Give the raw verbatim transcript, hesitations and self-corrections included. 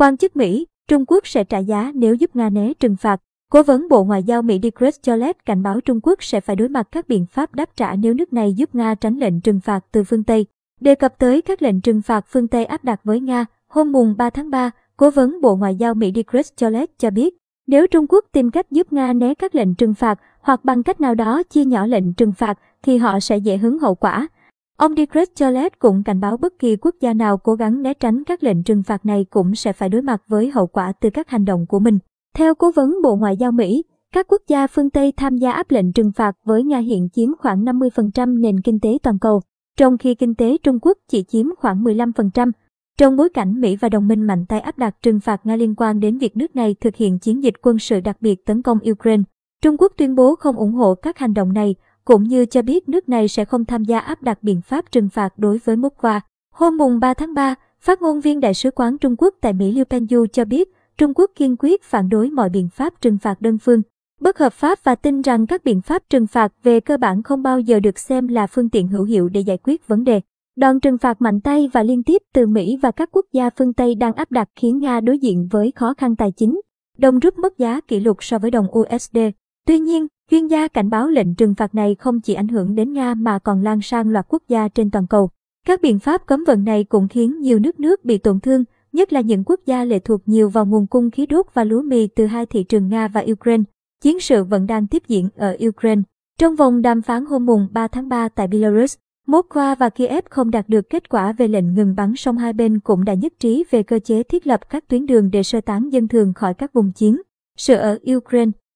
Quan chức Mỹ, Trung Quốc sẽ trả giá nếu giúp Nga né trừng phạt. Cố vấn Bộ Ngoại giao Mỹ De Cristollet cảnh báo Trung Quốc sẽ phải đối mặt các biện pháp đáp trả nếu nước này giúp Nga tránh lệnh trừng phạt từ phương Tây. Đề cập tới các lệnh trừng phạt phương Tây áp đặt với Nga, hôm mùng ba tháng ba, Cố vấn Bộ Ngoại giao Mỹ De Cristollet cho biết, nếu Trung Quốc tìm cách giúp Nga né các lệnh trừng phạt hoặc bằng cách nào đó chia nhỏ lệnh trừng phạt thì họ sẽ dễ hứng hậu quả. Ông De Cristollet cũng cảnh báo bất kỳ quốc gia nào cố gắng né tránh các lệnh trừng phạt này cũng sẽ phải đối mặt với hậu quả từ các hành động của mình. Theo Cố vấn Bộ Ngoại giao Mỹ, các quốc gia phương Tây tham gia áp lệnh trừng phạt với Nga hiện chiếm khoảng năm mươi phần trăm nền kinh tế toàn cầu, trong khi kinh tế Trung Quốc chỉ chiếm khoảng mười lăm phần trăm. Trong bối cảnh Mỹ và đồng minh mạnh tay áp đặt trừng phạt Nga liên quan đến việc nước này thực hiện chiến dịch quân sự đặc biệt tấn công Ukraine, Trung Quốc tuyên bố không ủng hộ các hành động này, cũng như cho biết nước này sẽ không tham gia áp đặt biện pháp trừng phạt đối với Moskva. Hôm mùng ba tháng ba, phát ngôn viên Đại sứ quán Trung Quốc tại Mỹ Liu Penyu cho biết, Trung Quốc kiên quyết phản đối mọi biện pháp trừng phạt đơn phương, bất hợp pháp và tin rằng các biện pháp trừng phạt về cơ bản không bao giờ được xem là phương tiện hữu hiệu để giải quyết vấn đề. Đòn trừng phạt mạnh tay và liên tiếp từ Mỹ và các quốc gia phương Tây đang áp đặt khiến Nga đối diện với khó khăn tài chính. Đồng rúp mất giá kỷ lục so với đồng u ét đê. Tuy nhiên, chuyên gia cảnh báo lệnh trừng phạt này không chỉ ảnh hưởng đến Nga mà còn lan sang loạt quốc gia trên toàn cầu. Các biện pháp cấm vận này cũng khiến nhiều nước nước bị tổn thương, nhất là những quốc gia lệ thuộc nhiều vào nguồn cung khí đốt và lúa mì từ hai thị trường Nga và Ukraine. Chiến sự vẫn đang tiếp diễn ở Ukraine. Trong vòng đàm phán hôm mùng ba tháng ba tại Belarus, Moskva và Kiev không đạt được kết quả về lệnh ngừng bắn, song hai bên cũng đã nhất trí về cơ chế thiết lập các tuyến đường để sơ tán dân thường khỏi các vùng chiến sự ở Ukraine.